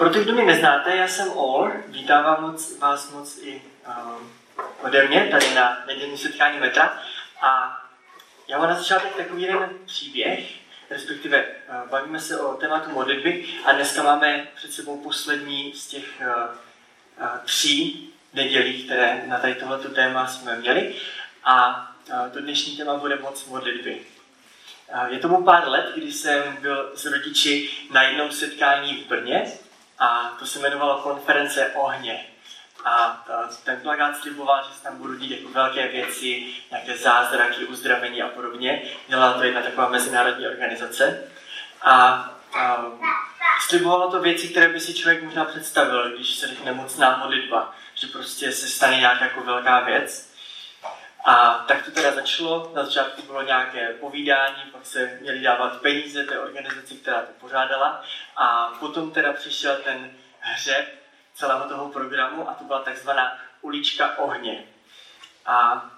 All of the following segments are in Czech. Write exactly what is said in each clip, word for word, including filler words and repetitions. Pro ty, kdo mě neznáte, já jsem Ol, vítám moc, vás moc i um, ode mě, tady na nedělní setkání Metra. A já mám na začátek takový jeden příběh, respektive uh, bavíme se o tématu modlitby a dneska máme před sebou poslední z těch uh, uh, tří nedělí, které na tady tohleto téma jsme měli. A uh, to dnešní téma bude moc modlitby. Je tomu pár let, kdy jsem byl s rodiči na jednom setkání v Brně a to se jmenovalo konference Ohně. A ten plakát sliboval, že se tam budou dít jako velké věci, nějaké zázraky, uzdravení a podobně. Dělala to jedna taková mezinárodní organizace. A, a slibovalo to věci, které by si člověk možná představil, když se řekne mocná modlitba, že prostě se stane nějaká jako velká věc. A tak to teda začalo, na začátku bylo nějaké povídání, pak se měli dávat peníze té organizaci, která to pořádala, a potom teda přišel ten hřeb celého toho programu a to byla takzvaná ulička ohně. A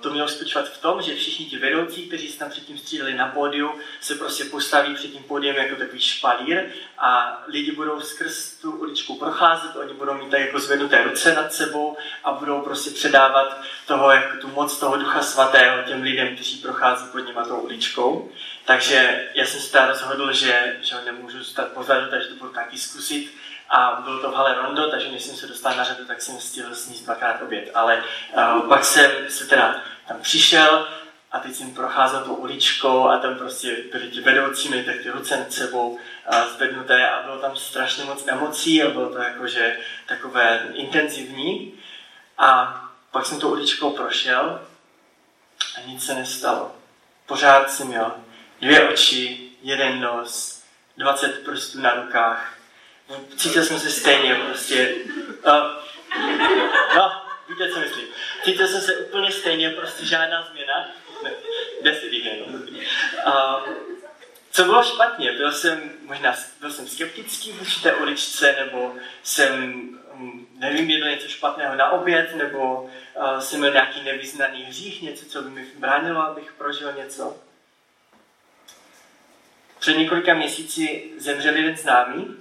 to mělo spočívat v tom, že všichni ti vedoucí, kteří se tam předtím střídali na pódiu, se prostě postaví před tím pódiem jako takový špalír a lidi budou skrz tu uličku procházet, oni budou mít tak jako zvednuté ruce nad sebou a budou prostě předávat toho, jako tu moc toho Ducha Svatého těm lidem, kteří prochází pod nima tou uličkou. Takže já jsem se teda rozhodl, že, že nemůžu zůstat pozadu, takže to budu taky zkusit. A bylo to v hale Rondo, takže než jsem se dostal na řadu, tak jsem stihl sníst dvakrát oběd. Ale uh, pak jsem se teda tam přišel a teď jsem procházel tou uličkou a tam prostě byli ti vedoucí, měli tak ty ruce nad sebou uh, zvednuté a bylo tam strašně moc emocí a bylo to jakože takové intenzivní. A pak jsem tou uličkou prošel a nic se nestalo. Pořád jsem měl dvě oči, jeden nos, dvacet prstů na rukách. Cítil jsem se stejně, prostě, uh, no, víte, co myslím. Cítil jsem se úplně stejně, prostě žádná změna, ne, deset jenom. Uh, co bylo špatně, byl jsem, možná, byl jsem skeptický v určité uličce, nebo jsem, nevím, jedl něco špatného na oběd, nebo uh, jsem měl nějaký nevyznaný hřích, něco, co by mi bránilo, abych prožil něco. Před několika měsíci zemřel jeden známý,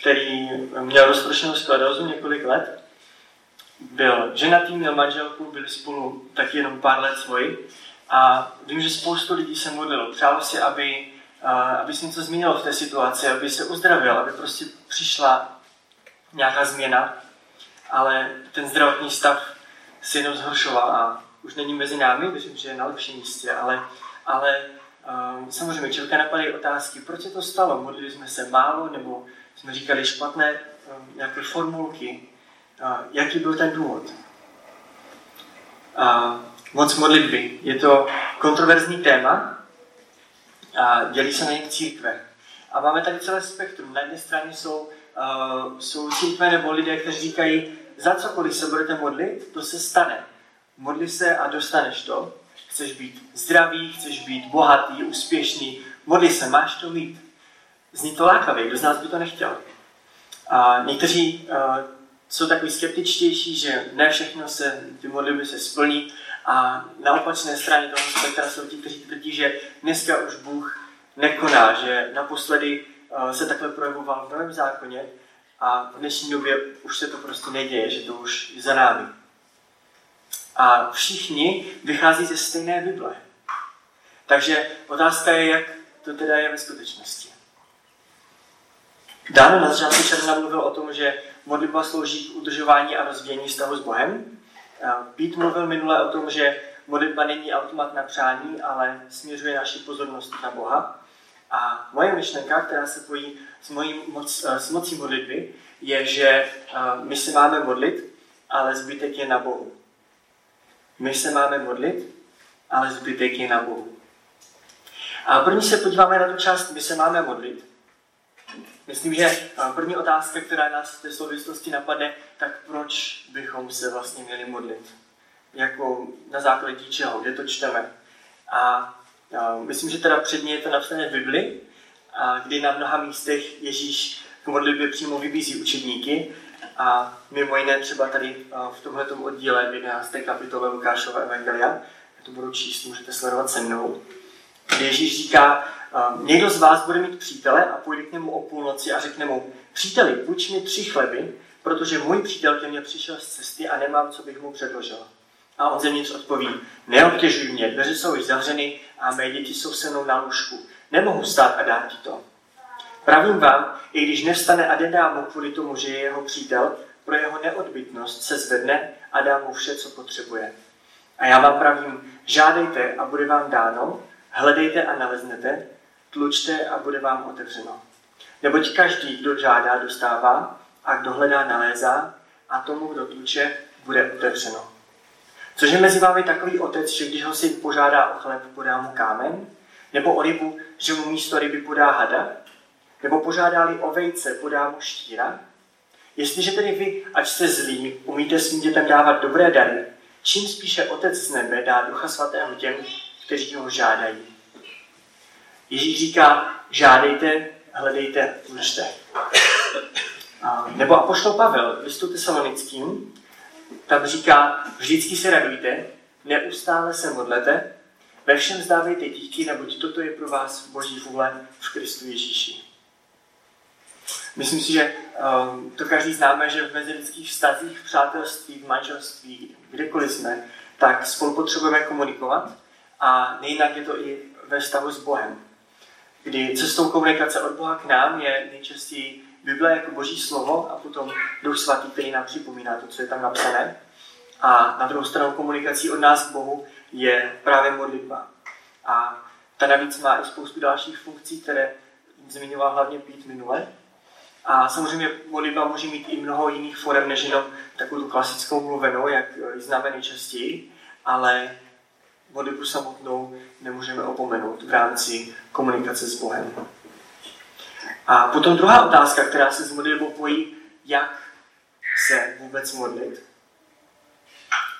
který měl rozprošenou sklerózu několik let. Byl ženatý, měl manželku, byli spolu taky jenom pár let svoji. A vím, že spoustu lidí se modlilo. Přálo si, aby, aby se něco změnilo v té situaci, aby se uzdravil, aby prostě přišla nějaká změna. Ale ten zdravotní stav se jenom zhoršoval a už není mezi námi, věřím, že je na lepším místě, ale, ale samozřejmě, člověka napadají otázky, proč se to stalo, modlili jsme se málo, nebo jsme říkali špatné nějaké formulky, jaký byl ten důvod. A moc modlitby, je to kontroverzní téma a dělí se na něm církve. A máme tady celé spektrum, na jedné straně jsou, jsou církve nebo lidé, kteří říkají, za cokoliv se budete modlit, to se stane. Modli se a dostaneš to. Chceš být zdravý, chceš být bohatý, úspěšný, modli se, máš to mít. Zní to lákavě, kdo z nás by to nechtěl. A někteří uh, jsou takový skeptičtější, že ne všechno se, ty modlitby se splní a na opačné straně toho spektra jsou ti, kteří tvrdí, že dneska už Bůh nekoná, že naposledy uh, se takhle projevoval v Novém zákoně a v dnešní době už se to prostě neděje, že to už je za námi. A všichni vychází ze stejné Bible. Takže otázka je, jak to teda je ve skutečnosti. Dáno na začátku června mluvil o tom, že modlitba slouží k udržování a rozvíjení vztahu s Bohem. Pít mluvil minule o tom, že modlitba není automat na přání, ale směřuje naši pozornost na Boha. A moje myšlenka, která se pojí s, mojí moc, s mocí modlitby, je, že my se máme modlit, ale zbytek je na Bohu. My se máme modlit, ale zbytek je na Bohu. A první se podíváme na tu část, my se máme modlit. Myslím, že první otázka, která nás v té souvislosti napadne, tak proč bychom se vlastně měli modlit? Jako na základě čeho, kde to čteme? A myslím, že teda předně je to napsané v Bibli, kdy na mnoha místech Ježíš k modlitbě přímo vybízí učedníky. A mimo jiné třeba tady v tomhletom oddíle v jedenácté kapitole Lukášova Evangelia, to budu číst, můžete sledovat se mnou. Ježíš říká, někdo z vás bude mít přítele a půjde k němu o půlnoci a řekne mu, příteli, půjč mi tři chleby, protože můj přítel ke mně přišel z cesty a nemám, co bych mu předložil. A on zevnitř odpoví, neobtěžuj mě, dveře jsou již zavřeny a mé děti jsou se mnou na lůžku. Nemohu vstát a dát ti to. Pravím vám, i když nevstane a nedá mu kvůli tomu, že je jeho přítel, pro jeho neodbytnost se zvedne a dá mu vše, co potřebuje. A já vám pravím, žádejte a bude vám dáno, hledejte a naleznete, tlučte a bude vám otevřeno. Neboť každý, kdo žádá, dostává a kdo hledá, nalézá a tomu, kdo tluče, bude otevřeno. Což je mezi vámi takový otec, že když ho syn požádá o chléb, podá mu kámen, nebo o rybu, že mu místo ryby podá hada, nebo požádá-li o vejce, podá mu štíra. Jestliže tedy vy, ač jste zlí, umíte svým dětem dávat dobré dary, čím spíše Otec z nebe dá Ducha Svatého těm, kteří ho žádají. Ježíš říká, žádejte, hledejte, tlučte. Nebo apoštol Pavel v listu tesalonickým, tam říká, vždycky se radujte, neustále se modlete, ve všem vzdávejte díky, neboť toto je pro vás Boží vůle v Kristu Ježíši. Myslím si, že um, to každý známe, že v mezilidských vztazích, v přátelství, v manželství, kdekoliv jsme, tak spolu potřebujeme komunikovat a nejinak je to i ve vztahu s Bohem. Kdy cestou komunikace od Boha k nám je nejčastěji Bible jako Boží slovo a potom Duch Svatý, který nám připomíná to, co je tam napsané. A na druhou stranu komunikací od nás k Bohu je právě modlitba. A ta navíc má i spoustu dalších funkcí, které zmiňoval hlavně Pít minule. A samozřejmě modlitba může mít i mnoho jiných forem, než jenom takovou tu klasickou mluvenou, jak ji známe nejčastěji, ale modlitbu samotnou nemůžeme opomenout v rámci komunikace s Bohem. A potom druhá otázka, která se s modlitbou pojí, jak se vůbec modlit.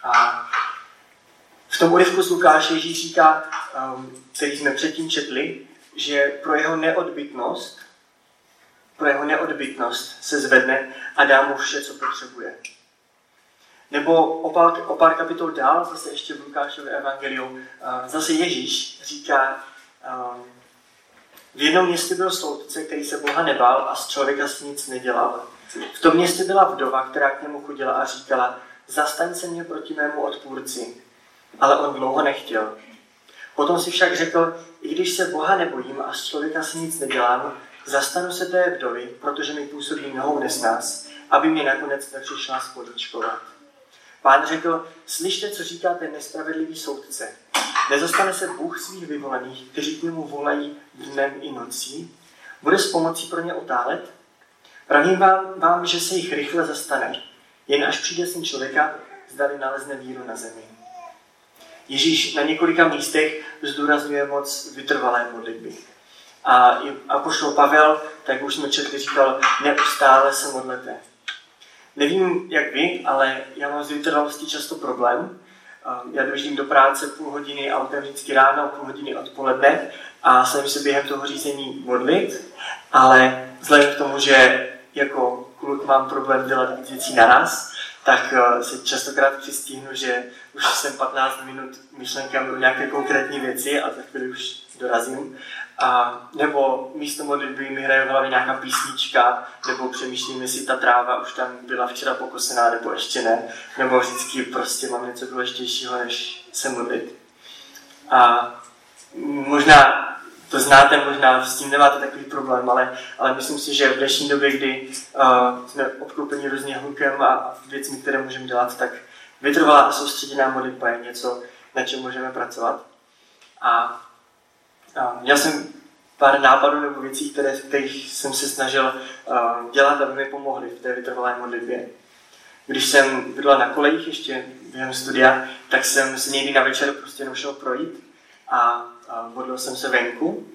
A v tom úryvku z Lukáše Ježíš říká, který jsme předtím četli, že pro jeho neodbytnost pro jeho neodbytnost se zvedne a dá mu vše, co potřebuje. Nebo o pár, o pár kapitol dál, zase ještě v Lukášově Evangeliu, zase Ježíš říká, v jednom městě byl soudce, který se Boha nebál a z člověka si nic nedělal. V tom městě byla vdova, která k němu chodila a říkala, zastaň se mě proti mému odpůrci, ale on dlouho nechtěl. Potom si však řekl, i když se Boha nebojím a z člověka si nic nedělám, zastanu se té vdovy, protože mi působí mnohou nesnás, aby mě nakonec nepřišla spodíčkovat. Pán řekl, slyšte, co říká ten nespravedlivý soudce. Nezastane se Bůh svých vyvolených, kteří k němu volají dnem i nocí? Bude s pomocí pro ně otálet? Pravím vám, vám, že se jich rychle zastane, jen až přijde syn člověka, zdali nalezne víru na zemi. Ježíš na několika místech zdůrazňuje moc vytrvalé modlitby. A apoštol Pavel, tak už jsme četli, říkal, neustále se modlete. Nevím, jak vy, ale já mám s vytrvalostí často problém. Já dojíždím do práce půl hodiny autem vždycky ráno, půl hodiny odpoledne a snažím se během toho řízení modlit, ale vzhledem k tomu, že jako kluk mám problém dělat věcí naraz, tak se častokrát přistihnu, že už jsem patnáct minut myšlenkami o nějaké konkrétní věci a za chvíli už dorazím. A nebo místo modlitby mi hraje v hlavě nějaká písnička, nebo přemýšlím, jestli ta tráva už tam byla včera pokosená, nebo ještě ne, nebo vždycky prostě mám něco důležitějšího, než se modlit. A možná to znáte, možná s tím nemáte takový problém, ale, ale myslím si, že v dnešní době, kdy uh, jsme obklopeni různým hlukem a věcmi, které můžeme dělat, tak vytrvalá a soustředěná modlitba je něco, na čem můžeme pracovat. A měl jsem pár nápadů nebo věcí, které, kterých jsem se snažil uh, dělat, aby mi pomohly v té vytrvalé modlitbě. Když jsem bydlel na kolejích ještě během studia, tak jsem se někdy na večer prostě jenom šel projít a uh, modlil jsem se venku.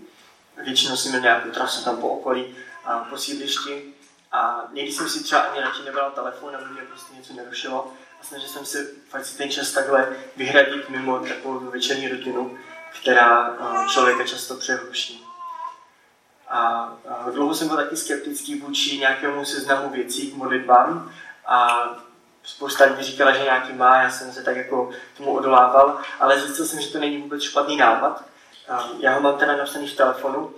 Většinou jsem měl nějakou trasu tam po okolí, uh, po sídlišti a někdy jsem si třeba ani radši nebral telefon, aby mě prostě něco nerušilo a snažil jsem se fakt si ten čas takhle vyhradit mimo takovou večerní rutinu, která člověka často přeruší. A dlouho jsem byl taky skeptický vůči nějakému seznamu věcí k modlitbám a spousta lidí říkala, že nějaký má, já jsem se tak jako tomu odolával, ale zjistil jsem, že to není vůbec špatný nápad, Já ho mám teda napsaný v telefonu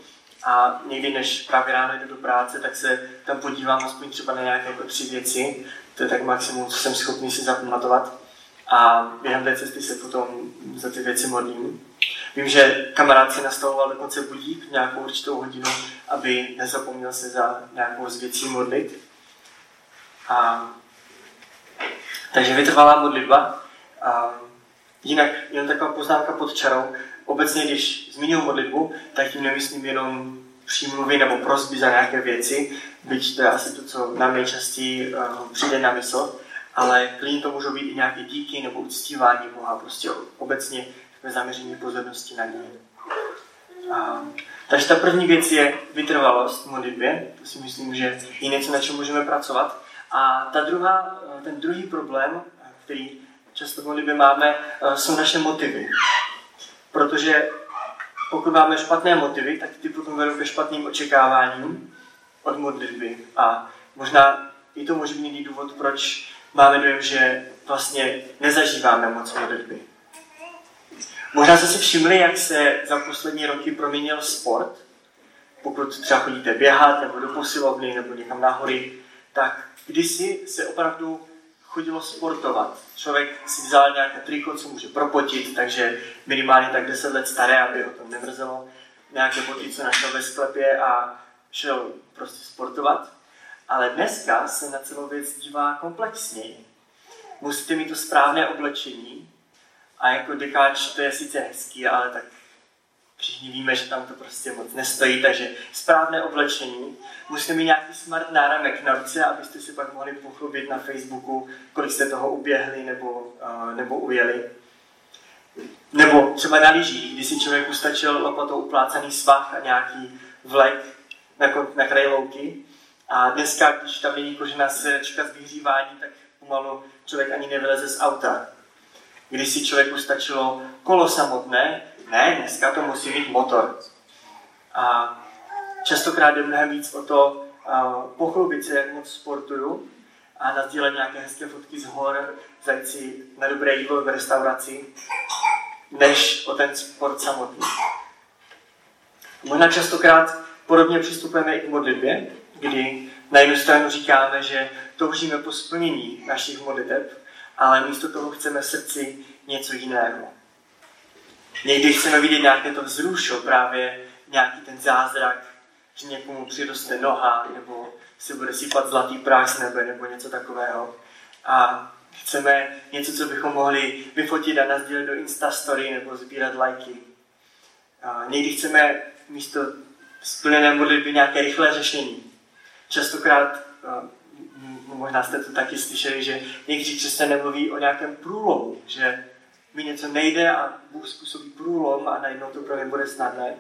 a někdy, než právě ráno jdu do práce, tak se tam podívám aspoň třeba na nějaké jako tři věci. To je tak maximum, co jsem schopný si zapamatovat. A během té cesty se potom za ty věci modlím. Vím, že kamarád si nastavoval dokonce budík nějakou určitou hodinu, aby nezapomněl se za nějakou z věcí modlit. A... takže vytrvalá modlitba. A... jinak, jen taková poznámka pod čarou. Obecně, když zmíním modlitbu, tak tím nemyslím jenom přímluvy nebo prosby za nějaké věci, byť to je asi to, co nám nejčastěji uh, přijde na mysl, ale klidně to můžou být i nějaké díky nebo uctívání Boha, prostě obecně ve zaměření pozornosti na něj. Uh, takže ta první věc je vytrvalost v modlitbě, to si myslím, že je něco, na čem můžeme pracovat. A ta druhá, ten druhý problém, který často v modlitbě máme, uh, jsou naše motivy. Protože pokud máme špatné motivy, tak ty potom vedou ke špatným očekáváním od modlitby. A možná i to může být důvod, proč máme dojem, že vlastně nezažíváme moc modlitby. Možná jste si všimli, jak se za poslední roky proměnil sport. Pokud třeba chodíte běhat, nebo do posilovny, nebo někam na hory, tak kdysi se opravdu chodilo sportovat. Člověk si vzal nějaké triko, co může propotit, takže minimálně tak deset let staré, aby ho to nemrzelo, nějaké boty, co našel ve sklepě a šel prostě sportovat. Ale dneska se na celou věc dívá komplexněji. Musíte mít to správné oblečení a jako dekáč to je sice hezký, ale tak všichni víme, že tam to prostě moc nestojí, takže správné oblečení. Musíte mít nějaký smart náramek na ruce, abyste si pak mohli pochlubit na Facebooku, kolik jste toho uběhli nebo, uh, nebo ujeli. Nebo třeba na lyžích, kdy si člověku stačil lopatou uplácaný svah a nějaký vlek na, na kraji louky. A dneska, když tam není kožená sedačka z vyhřívání, tak pomalu člověk ani nevyleze z auta. Když si člověku stačilo kolo samotné, ne, dneska to musí mít motor. A častokrát je mnohem víc o to uh, pochlubit se, jak moc sportuju a nasdílet nějaké hezké fotky z hor, zajít si na dobré jídlo v restauraci, než o ten sport samotný. Možná častokrát podobně přistupujeme i k modlitbě, kdy na jednu stranu říkáme, že toužíme po splnění našich modliteb, ale místo toho chceme v srdci něco jiného. Někdy chceme vidět nějaké to vzrušo, právě nějaký ten zázrak, že někomu přiroste noha, nebo se bude sypat zlatý prach z nebe, nebo něco takového. A chceme něco, co bychom mohli vyfotit a nasdílet do Instastory, nebo sbírat lajky. A někdy chceme místo splněné modlitby nějaké rychlé řešení. Častokrát, možná jste to taky slyšeli, že někdy křesťané mluví o nějakém průlomu, že mi něco nejde a Bůh způsobí průlom a najednou to pro ně bude snadné.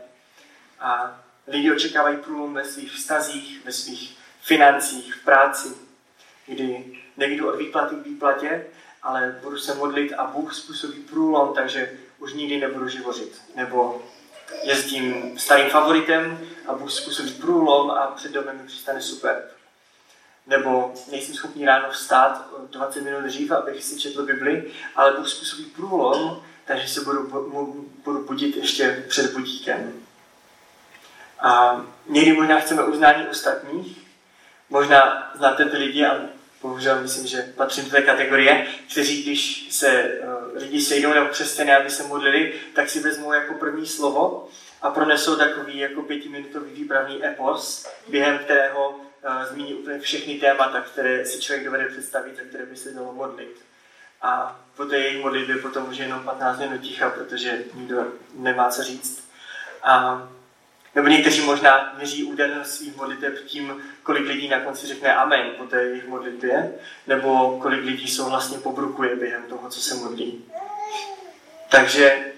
A lidi očekávají průlom ve svých vztazích, ve svých financích, v práci, kdy nejdu od výplaty k výplatě, ale budu se modlit a Bůh způsobí průlom, takže už nikdy nebudu živořit. Nebo jezdím starým favoritem a Bůh způsobí průlom a před domem mi přistane super. Nebo nejsem schopný ráno vstát dvacet minut dřív, abych si četl Bibli, ale Bůh způsobí průlom, takže se budu, budu budit ještě před budíkem. A někdy možná chceme uznání ostatních, možná znáte ty lidi, a bohužel myslím, že patřím do té kategorie, kteří, když se lidi sejdou nebo křesťané, aby se modlili, tak si vezmou jako první slovo a pronesou takový jako pětiminutový výpravný epos, během kterého zmíní úplně všechny témata, které si člověk dovede představit, za které by se dalo modlit. A po té jejich modlitbě potom už je jenom patnáct minut ticha, protože nikdo nemá co říct. A, nebo někteří možná měří údernost svých modliteb tím, kolik lidí na konci řekne amen po té jejich modlitbě, nebo kolik lidí souhlasně pobrukuje během toho, co se modlí. Takže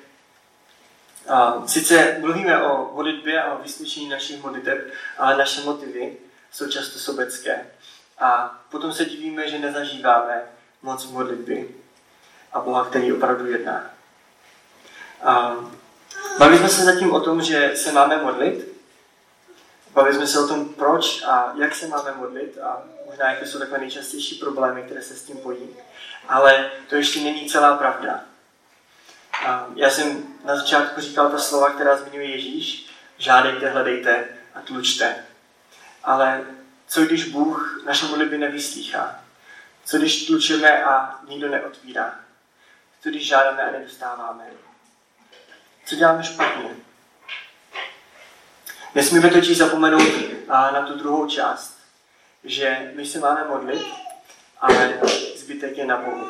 a, sice mluvíme o modlitbě a o vyslyšení našich modliteb, ale naše motivy jsou často sobecké. A potom se divíme, že nezažíváme moc modlitby a Boha, který opravdu jedná. A bavili jsme se zatím o tom, že se máme modlit. Bavili jsme se o tom, proč a jak se máme modlit a možná jaké jsou takové nejčastější problémy, které se s tím pojí. Ale to ještě není celá pravda. Já jsem na začátku říkal ta slova, která zmiňuje Ježíš, žádejte, hledejte a tlučte. Ale co když Bůh naše modlitby nevyslýchá? Co když tlučeme a nikdo neotvírá? Co když žádáme a nedostáváme? Co děláme špatně? Nesmíme totiž zapomenout na tu druhou část, že my se máme modlit, ale zbytek je na Bohu.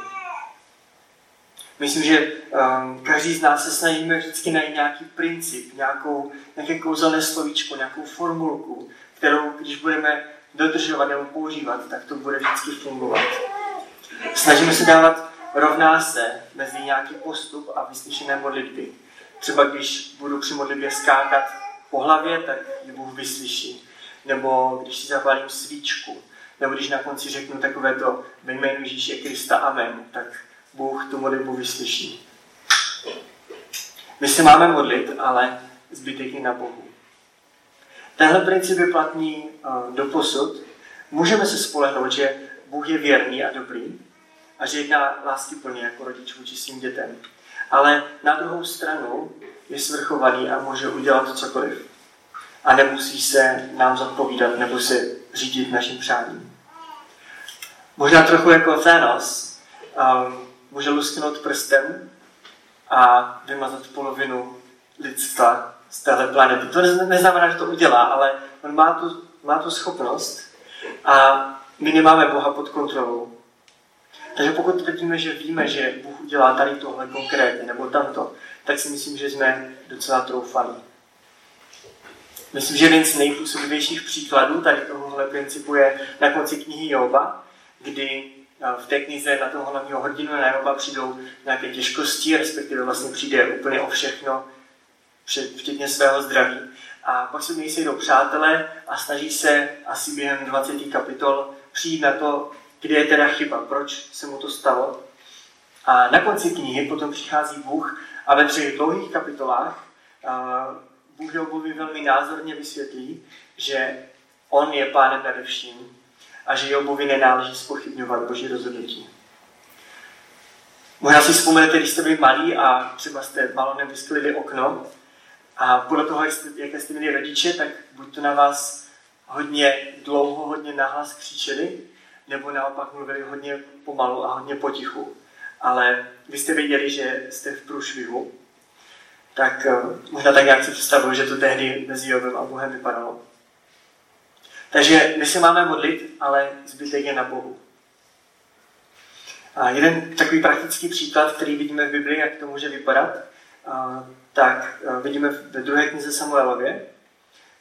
Myslím, že um, každý z nás se snažíme vždycky najít nějaký princip, nějakou, nějaké kouzelné slovíčko, nějakou formulku, kterou, když budeme dodržovat nebo používat, tak to bude vždycky fungovat. Snažíme se dávat rovná se mezi nějaký postup a vyslyšené modlitby. Třeba když budu při modlitbě skákat po hlavě, tak ji Bůh vyslyší. Nebo když si zapálím svíčku. Nebo když na konci řeknu takovéto ve jménu Ježíše Krista amen, tak Bůh tu modlitbu vyslyší. My se máme modlit, ale zbytek je na Bohu. Tenhle princip je platný doposud. Můžeme se spolehnout, že Bůh je věrný a dobrý a že jedná láskyplně jako rodič vůči svým dětem. Ale na druhou stranu je svrchovaný a může udělat cokoliv. A nemusí se nám zodpovídat nebo se řídit našim přáním. Možná trochu jako Thanos um, může lusknout prstem a vymazat polovinu lidstva z téhle planety. To neznamená, že to udělá, ale on má tu, má tu schopnost a my nemáme Boha pod kontrolou. Takže pokud tvrdíme, že víme, že Bůh udělá tady tohle konkrétně nebo tamto, tak si myslím, že jsme docela troufalí. Myslím, že jeden z nejpůsobivějších příkladů tady tohohle principu je na konci knihy Joba, kdy v té knize na toho hlavního hrdinu na Joba přijdou nějaké těžkosti, respektive vlastně přijde úplně o všechno, včetně svého zdraví. A pak se sejdou přátelé a snaží se asi během dvaceti kapitol přijít na to, kde je teda chyba, proč se mu to stalo. A na konci knihy potom přichází Bůh a ve třech dlouhých kapitolách Bůh Jobovi velmi názorně vysvětlí, že on je pánem nade vším a že Jobovi nenáleží zpochybňovat Boží rozhodnutí. Možná si vzpomenete, když jste byli malí a třeba jste balonem vysklili okno a podle toho, jaké jste měli rodiče, tak buď to na vás hodně dlouho, hodně nahlas křičeli, nebo naopak mluvili hodně pomalu a hodně potichu. Ale vy jste věděli, že jste v průšvihu, tak možná tak nějak si představuji, že to tehdy mezi Jobem a Bohem vypadalo. Takže my se máme modlit, ale zbytek je na Bohu. A jeden takový praktický příklad, který vidíme v Biblii, jak to může vypadat, tak vidíme ve druhé knize Samuelově,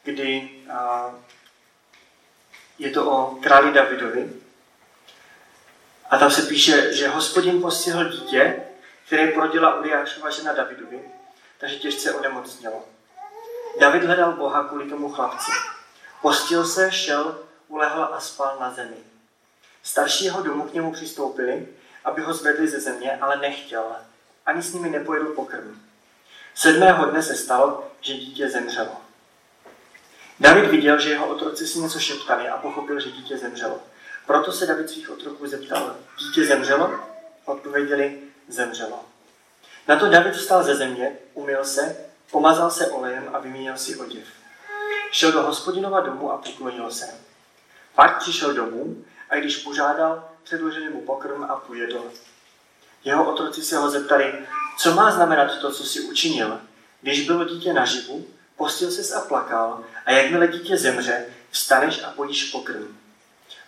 kdy je to o králi Davidovi. A tam se píše, že Hospodin postihl dítě, které porodila Uriášova žena Davidovi, takže těžce onemocnělo. David hledal Boha kvůli tomu chlapci. Postil se, šel, ulehl a spal na zemi. Starší jeho domu k němu přistoupili, aby ho zvedli ze země, ale nechtěl. Ani s nimi nepojedl pokrm. Sedmého dne se stalo, že dítě zemřelo. David viděl, že jeho otroci si něco šeptali a pochopil, že dítě zemřelo. Proto se David svých otroků zeptal, dítě zemřelo? Odpověděli, zemřelo. Na to David vstal ze země, umyl se, pomazal se olejem a vyměnil si oděv. Šel do Hospodinova domu a poklonil se. Pak přišel domů a když požádal, předložili mu pokrm a pojedl. Jeho otroci se ho zeptali, co má znamenat to, co si učinil. Když bylo dítě naživu, postil ses a plakal a jakmile dítě zemře, vstaneš a pojíš pokrm.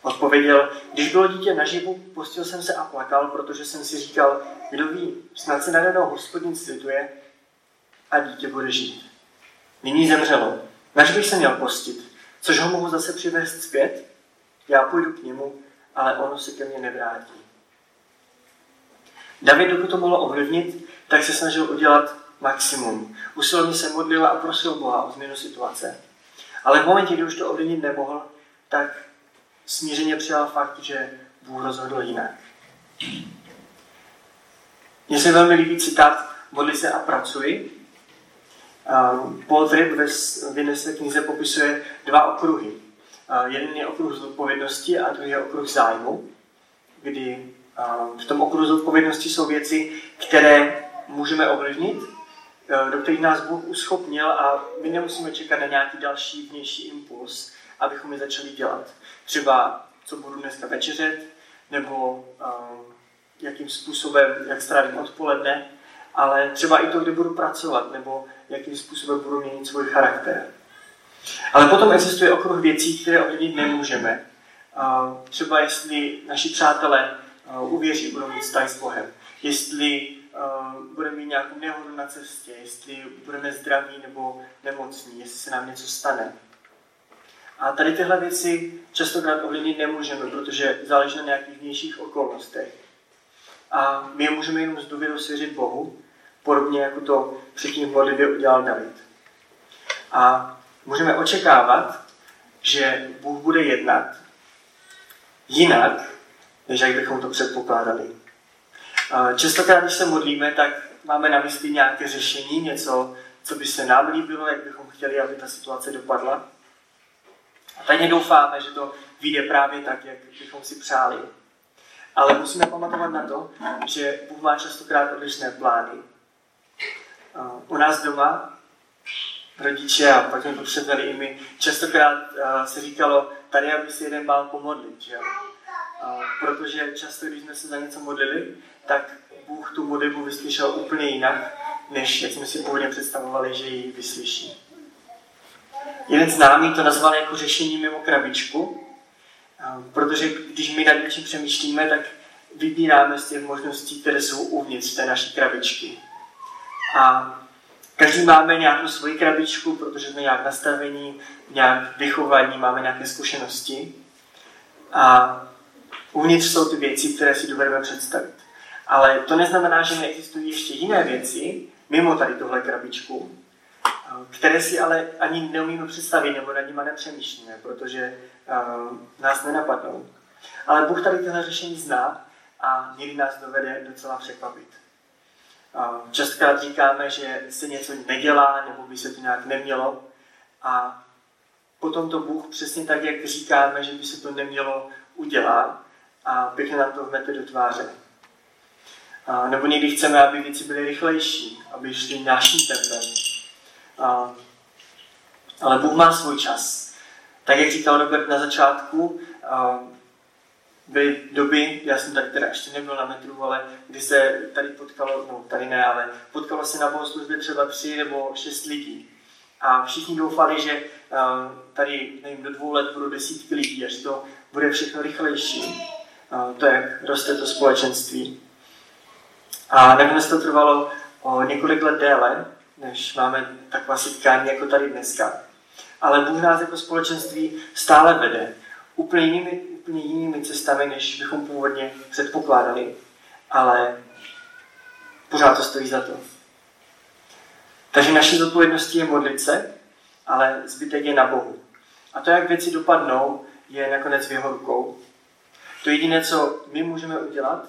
Odpověděl, když bylo dítě naživu, postil jsem se a plakal, protože jsem si říkal, kdo ví, snad se na danou Hospodin slituje a dítě bude žít. Nyní zemřelo. Nač bych se měl postit, což ho mohu zase přivést zpět? Já půjdu k němu, ale ono se ke mně nevrátí. David, dokud to mohlo ovlivnit, tak se snažil udělat maximum. Usilovně se modlil a prosil Boha o změnu situace. Ale v momentě, kdy už to ovlivnit nemohl, tak smířeně přijal fakt, že Bůh rozhodl jinak. Mně se velmi líbí citát modli se a pracuji. Paul Tripp v jedné své knize popisuje dva okruhy. Jeden je okruh zodpovědnosti a druhý je okruh zájmu, kdy v tom okruhu zodpovědnosti jsou věci, které můžeme ovlivnit, do kterých nás Bůh uschopnil, a my nemusíme čekat na nějaký další vnější impuls, abychom je začali dělat. Třeba, co budu dneska večeřet, nebo um, jakým způsobem, jak strávím odpoledne, ale třeba i to, kde budu pracovat, nebo jakým způsobem budu měnit svůj charakter. Ale potom existuje okruh věcí, které ovlivnit nemůžeme. Uh, třeba jestli naši přátelé uh, uvěří, budou mít vztah s Bohem, jestli Uh, budeme mít nějakou nehodu na cestě, jestli budeme zdraví nebo nemocní, jestli se nám něco stane. A tady tyhle věci častokrát ovlivnit nemůžeme, protože záleží na nějakých vnějších okolnostech. A my je můžeme jenom s důvěrou svěřit Bohu, podobně jako to předtím v modlitbě udělal David. A můžeme očekávat, že Bůh bude jednat jinak, než jak bychom to předpokládali. Častokrát, když se modlíme, tak máme na mysli nějaké řešení, něco, co by se nám líbilo, jak bychom chtěli, aby ta situace dopadla. A tajně doufáme, že to vyjde právě tak, jak bychom si přáli. Ale musíme pamatovat na to, že Bůh má častokrát odlišné plány. U nás doma rodiče, a pak mě to předali i my, častokrát se říkalo, tady aby si jeden bál pomodlit, že jo? Protože často, když jsme se za něco modlili, tak Bůh tu modlitbu vyslyšel úplně jinak, než jak jsme si původně představovali, že ji vyslyší. Jeden známý to nazval jako řešení mimo krabičku, protože když my nad něčím přemýšlíme, tak vybíráme z těch možností, které jsou uvnitř té naší krabičky. A každý máme nějakou svoji krabičku, protože jsme nějak nastavení, nějak vychování, máme nějaké zkušenosti. A uvnitř jsou ty věci, které si dovedeme představit. Ale to neznamená, že neexistují ještě jiné věci, mimo tady tohle krabičku, které si ale ani neumíme představit, nebo nad nimi nepřemýšlíme, protože uh, nás nenapadnou. Ale Bůh tady tyhle řešení zná a někdy nás dovede docela překvapit. Uh, častokrát říkáme, že se něco nedělá, nebo by se to nějak nemělo, a potom to Bůh přesně tak, jak říkáme, že by se to nemělo, udělá a pěkně nám to vmete do tváře. A nebo někdy chceme, aby věci byly rychlejší, aby šly naším tempem. A, ale Bůh má svůj čas. Tak, jak říkal Robert na začátku, a, byly doby, já jsem tady teda ještě nebyl na metru, ale kdy se tady potkalo, no tady ne, ale potkalo se na bohoslužbě třeba tři nebo šest lidí. A všichni doufali, že a, tady, nevím, do dvou let budou desítky lidí, až to bude všechno rychlejší. To, jak roste to společenství. A nakonec to trvalo o několik let déle, než máme taková setkání jako tady dneska. Ale Bůh nás jako společenství stále vede úplně jinými, úplně jinými cestami, než bychom původně předpokládali. Ale pořád to stojí za to. Takže naší zodpovědností je modlit se, ale zbytek je na Bohu. A to, jak věci dopadnou, je nakonec v jeho rukou. To jediné, co my můžeme udělat,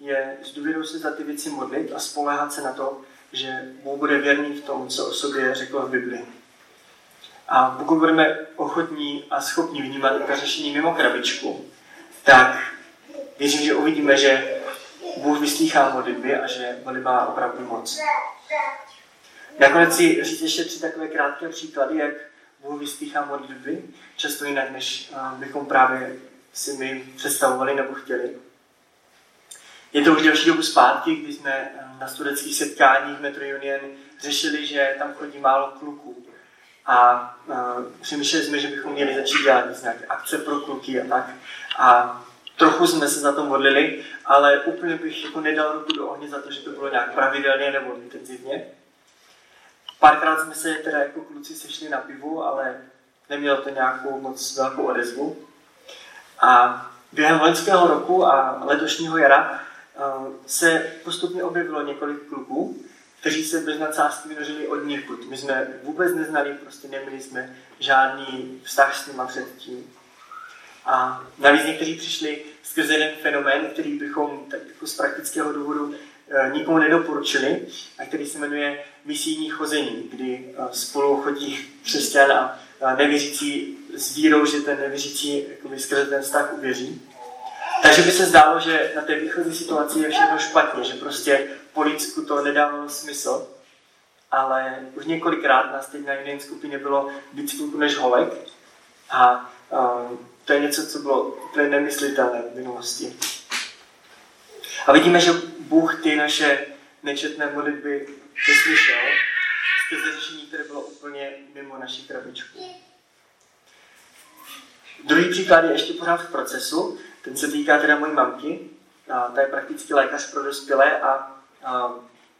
je s důvěrou se za ty věci modlit a spoléhat se na to, že Bůh bude věrný v tom, co o sobě řekl v Biblii. A pokud budeme ochotní a schopní vnímat to řešení mimo krabičku, tak věřím, že uvidíme, že Bůh vyslýchá modlitby a že modlitba má opravdu moc. Nakonec si říct ještě tři takové krátké příklady, jak Bůh vyslýchá modlitby, často jinak, než bychom právě si my představovali nebo chtěli. Je to už delší dobu zpátky, když jsme na studentských setkáních Metro Union řešili, že tam chodí málo kluků. A, a přemýšleli jsme, že bychom měli začít dělat nějaké akce pro kluky a tak. A trochu jsme se za to modlili, ale úplně bych jako nedal ruku do ohně za to, že to bylo nějak pravidelně nebo intenzivně. Párkrát jsme se teda jako kluci sešli na pivu, ale nemělo to nějakou moc velkou odezvu. A během loňského roku a letošního jara se postupně objevilo několik kluků, kteří se bez nadsázky vynořili od někud. My jsme vůbec neznali, prostě neměli jsme žádný vztah s nimi předtím. A navíc někteří přišli skrze jeden fenomén, který bychom tak jako z praktického důvodu nikomu nedoporučili, a který se jmenuje misijní chození, kdy spolu chodí křesťan a nevěřící s vírou, že ten nevěřící skrze ten vztah uvěří. Takže by se zdálo, že na té výchozí situaci je všechno špatně, že prostě po lidsku to nedávalo smysl, ale už několikrát nás teď na jiné skupině bylo víc kluků než holek a uh, to je něco, co bylo úplně nemyslitelné v minulosti. A vidíme, že Bůh ty naše nečetné modlitby vyslyšel skrze řešení, které bylo úplně mimo naši krabičku. Druhý příklad je ještě pořád v procesu, ten se týká teda mojí mamky, a ta je prakticky lékař pro dospělé a, a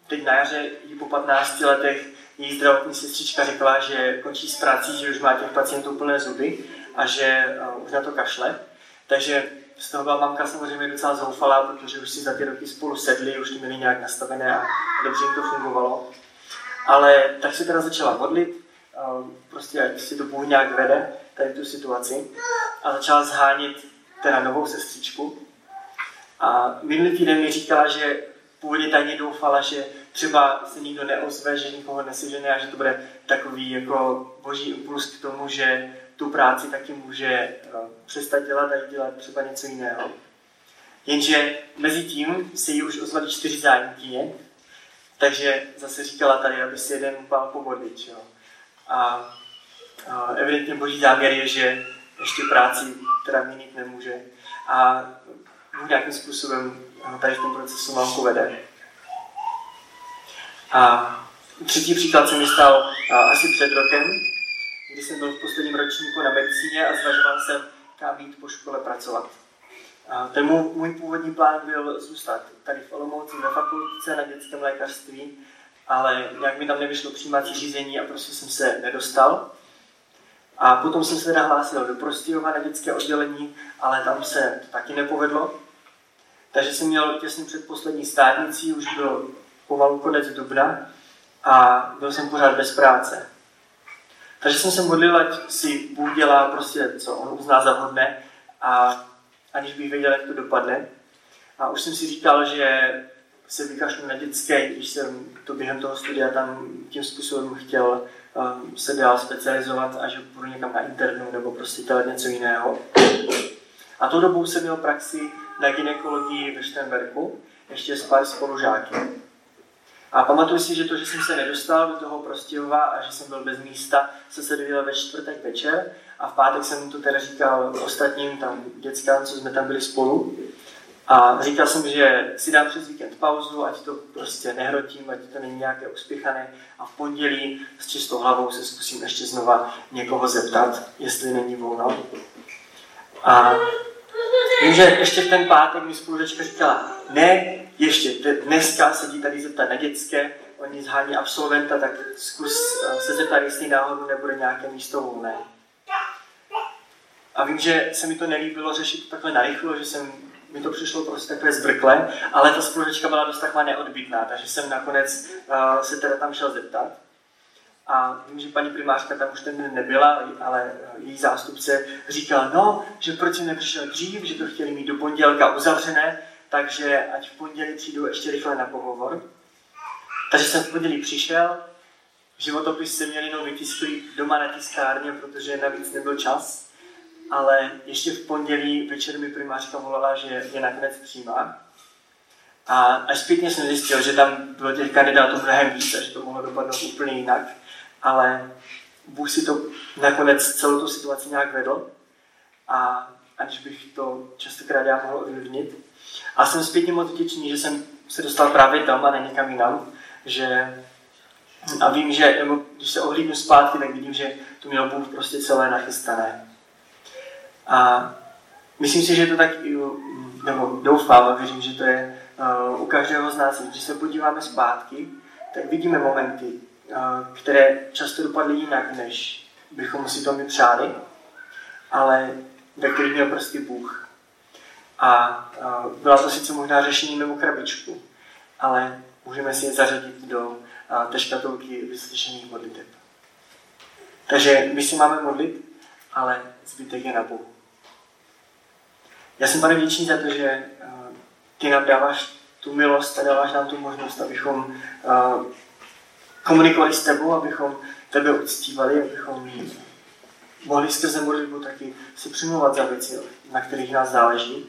teď na jaře ji po patnácti letech její zdravotní sestřička řekla, že končí s prací, že už má těch pacientů plné zuby a že a už na to kašle. Takže z toho byla mamka samozřejmě docela zoufalá, protože už si za ty roky spolu sedli, už to měli nějak nastavené a dobře jim to fungovalo. Ale tak se teda začala modlit, prostě ať si to Bůh nějak vede, tady tu situaci, a začala zhánět teda novou sestřičku. A minulý týden mi říkala, že původně tajně doufala, že třeba se nikdo neozve, že nikoho nesežene a že to bude takový jako boží impuls k tomu, že tu práci taky může přestat dělat a dělat třeba něco jiného. Jenže mezi tím se jí už ozvali čtyři zájemkyně, takže zase říkala tady, aby si jeden upál pomodlit. Jo. A, a evidentně boží záměr je, že ještě práci teda mínit nemůže a nějakým způsobem tady v tom procesu mamku vede. A třetí příklad se mi stal asi před rokem, kdy jsem byl v posledním ročníku na medicíně a zvažoval jsem, kam jít po škole pracovat. A ten můj původní plán byl zůstat tady v Olomouci ve fakultce na dětském lékařství, ale nějak mi tam nevyšlo přijímací řízení a prostě jsem se nedostal. A potom jsem se teda hlásil do Prostějova na dětské oddělení, ale tam se to taky nepovedlo. Takže jsem měl těsně před poslední státnicí, už byl pomalu konec dubna a byl jsem pořád bez práce. Takže jsem se modlil, ať si Bůh dělá prostě, co on uzná za vhodné, a aniž bych věděl, jak to dopadne. A už jsem si říkal, že se vykašlu na dětské, když jsem to během toho studia tam tím způsobem chtěl um, se dál specializovat a že budu někam na internu nebo prostě dělat něco jiného. A tou dobou jsem měl praxi na gynekologii ve Šternberku, ještě s pár spolužáky. A pamatuju si, že to, že jsem se nedostal do toho Prostějova a že jsem byl bez místa, se se dověděl ve čtvrtek večer a v pátek jsem to teda říkal ostatním tam dětskám, co jsme tam byli spolu. A říkal jsem, že si dám přes víkend pauzu, ať to prostě nehrotím, ať to není nějaké uspěchané a v pondělí s čistou hlavou se zkusím ještě znova někoho zeptat, jestli není volno. A vím, že ještě v ten pátek mi spolužečka říkala, ne, ještě dneska sedí tady zeptat na dětské, oni zhání absolventa, tak zkus se zeptat, jestli náhodou nebude nějaké místo volné. A vím, že se mi to nelíbilo řešit takhle narychlo, že jsem mi to přišlo prostě takové zbrkle, ale ta spolužečka byla dost taková neodbitná, takže jsem nakonec uh, se teda tam šel zeptat. A vím, že paní primářka tam už ten den nebyla, ale její zástupce říkal, no, že proč jsem nepřišel dřív, že to chtěli mít do pondělka uzavřené, takže ať v pondělí přijdu ještě rychle na pohovor. Takže jsem v pondělí přišel, životopis jsem měl jenom vytisklý doma na tiskárně, protože navíc nebyl čas, ale ještě v pondělí večer mi primářka volala, že je nakonec přijímá. A až zpětně jsem zjistil, že tam bylo těch kandidátů mnohem víc a že to mohlo dopadnout úplně jinak, ale Bůh si to nakonec celou tu situaci nějak vedl a aniž bych to častokrát já mohl ovlivnit. A jsem zpětně moc vděčný, že jsem se dostal právě tam a ne někam jinam, že a vím, že nebo když se ohlídnu zpátky, tak vidím, že to měl Bůh prostě celé nachystané. A myslím si, že to tak, nebo doufám a věřím, že to je uh, u každého z nás. Když se podíváme zpátky, tak vidíme momenty, uh, které často dopadly jinak, než bychom si to my přáli, ale ve kterých měl prostě Bůh. A uh, byla to sice možná řešení mimo krabičku, ale můžeme si je zařadit do uh, té škatulky vyslyšených modliteb. Takže my si máme modlit, ale zbytek je na Bohu. Já jsem, Pane, vděčný za to, že uh, ty nám dáváš tu milost a dáváš nám tu možnost, abychom uh, komunikovali s tebou, abychom tebe uctívali, abychom mohli skrze modlitbu taky si přimluvat za věci, na kterých nás záleží.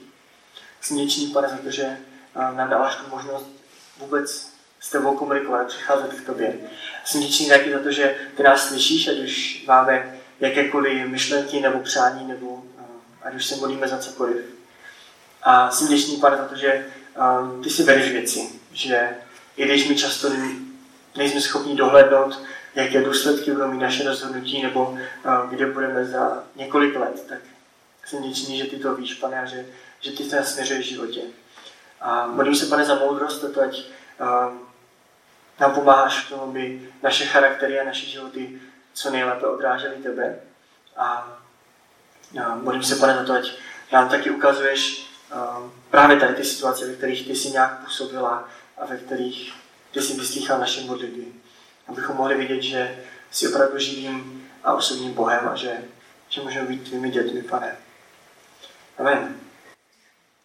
směčný, Pane, protože nám dáváš tu možnost vůbec s tebou komunikovat, přicházet k tobě. Směčný taky za to, že ty nás slyšíš, ať už máme jakékoliv myšlenky nebo přání, nebo ať už se modlíme za cokoliv. A jsem vděčný, Pane, za to, že ty si vedeš věci, že i když my často nejsme schopni dohlédnout, jaké důsledky budou mít naše rozhodnutí, nebo kde budeme za několik let, tak jsem vděčný, že ty to víš, Pane, a že, že ty se nasměřuješ v životě. A modlím se, Pane, za moudrost, a to ať nám pomáháš k tomu, aby naše charaktery a naše životy co nejlépe odrážely tebe. A modlím se, Pane, za to, ať nám taky ukazuješ právě tady ty situace, ve kterých ty jsi nějak působila a ve kterých ty jsi vyslýchal naše modlitby. Abychom mohli vidět, že jsi opravdu živým a osobním Bohem a že, že můžeme být tvými dětmi, Pane. Amen.